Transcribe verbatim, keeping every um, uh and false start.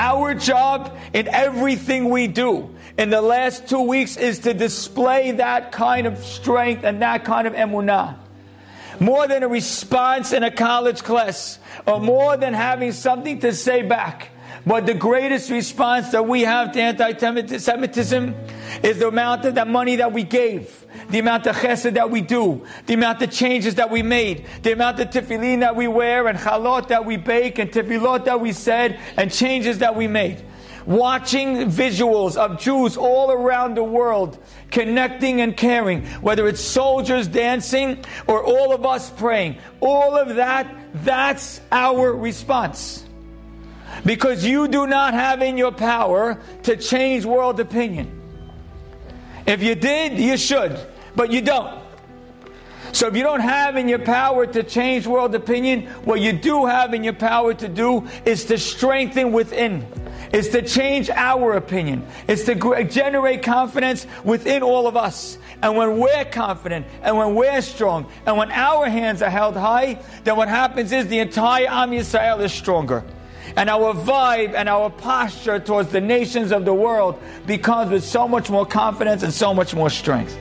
Our job in everything we do in the last two weeks is to display that kind of strength and that kind of emunah. More than a response in a college class, or more than having something to say back. But the greatest response that we have to anti-Semitism is the amount of the money that we gave, the amount of chesed that we do, the amount of changes that we made, the amount of tefillin that we wear, and chalot that we bake, and tefilot that we said, and changes that we made. Watching visuals of Jews all around the world, connecting and caring, whether it's soldiers dancing or all of us praying, all of that, that's our response. Because you do not have in your power to change world opinion. If you did, you should, but you don't. So if you don't have in your power to change world opinion, what you do have in your power to do is to strengthen within. It's to change our opinion. It's to generate confidence within all of us. And when we're confident, and when we're strong, and when our hands are held high, then what happens is the entire Am Yisrael is stronger. And our vibe and our posture towards the nations of the world becomes with so much more confidence and so much more strength.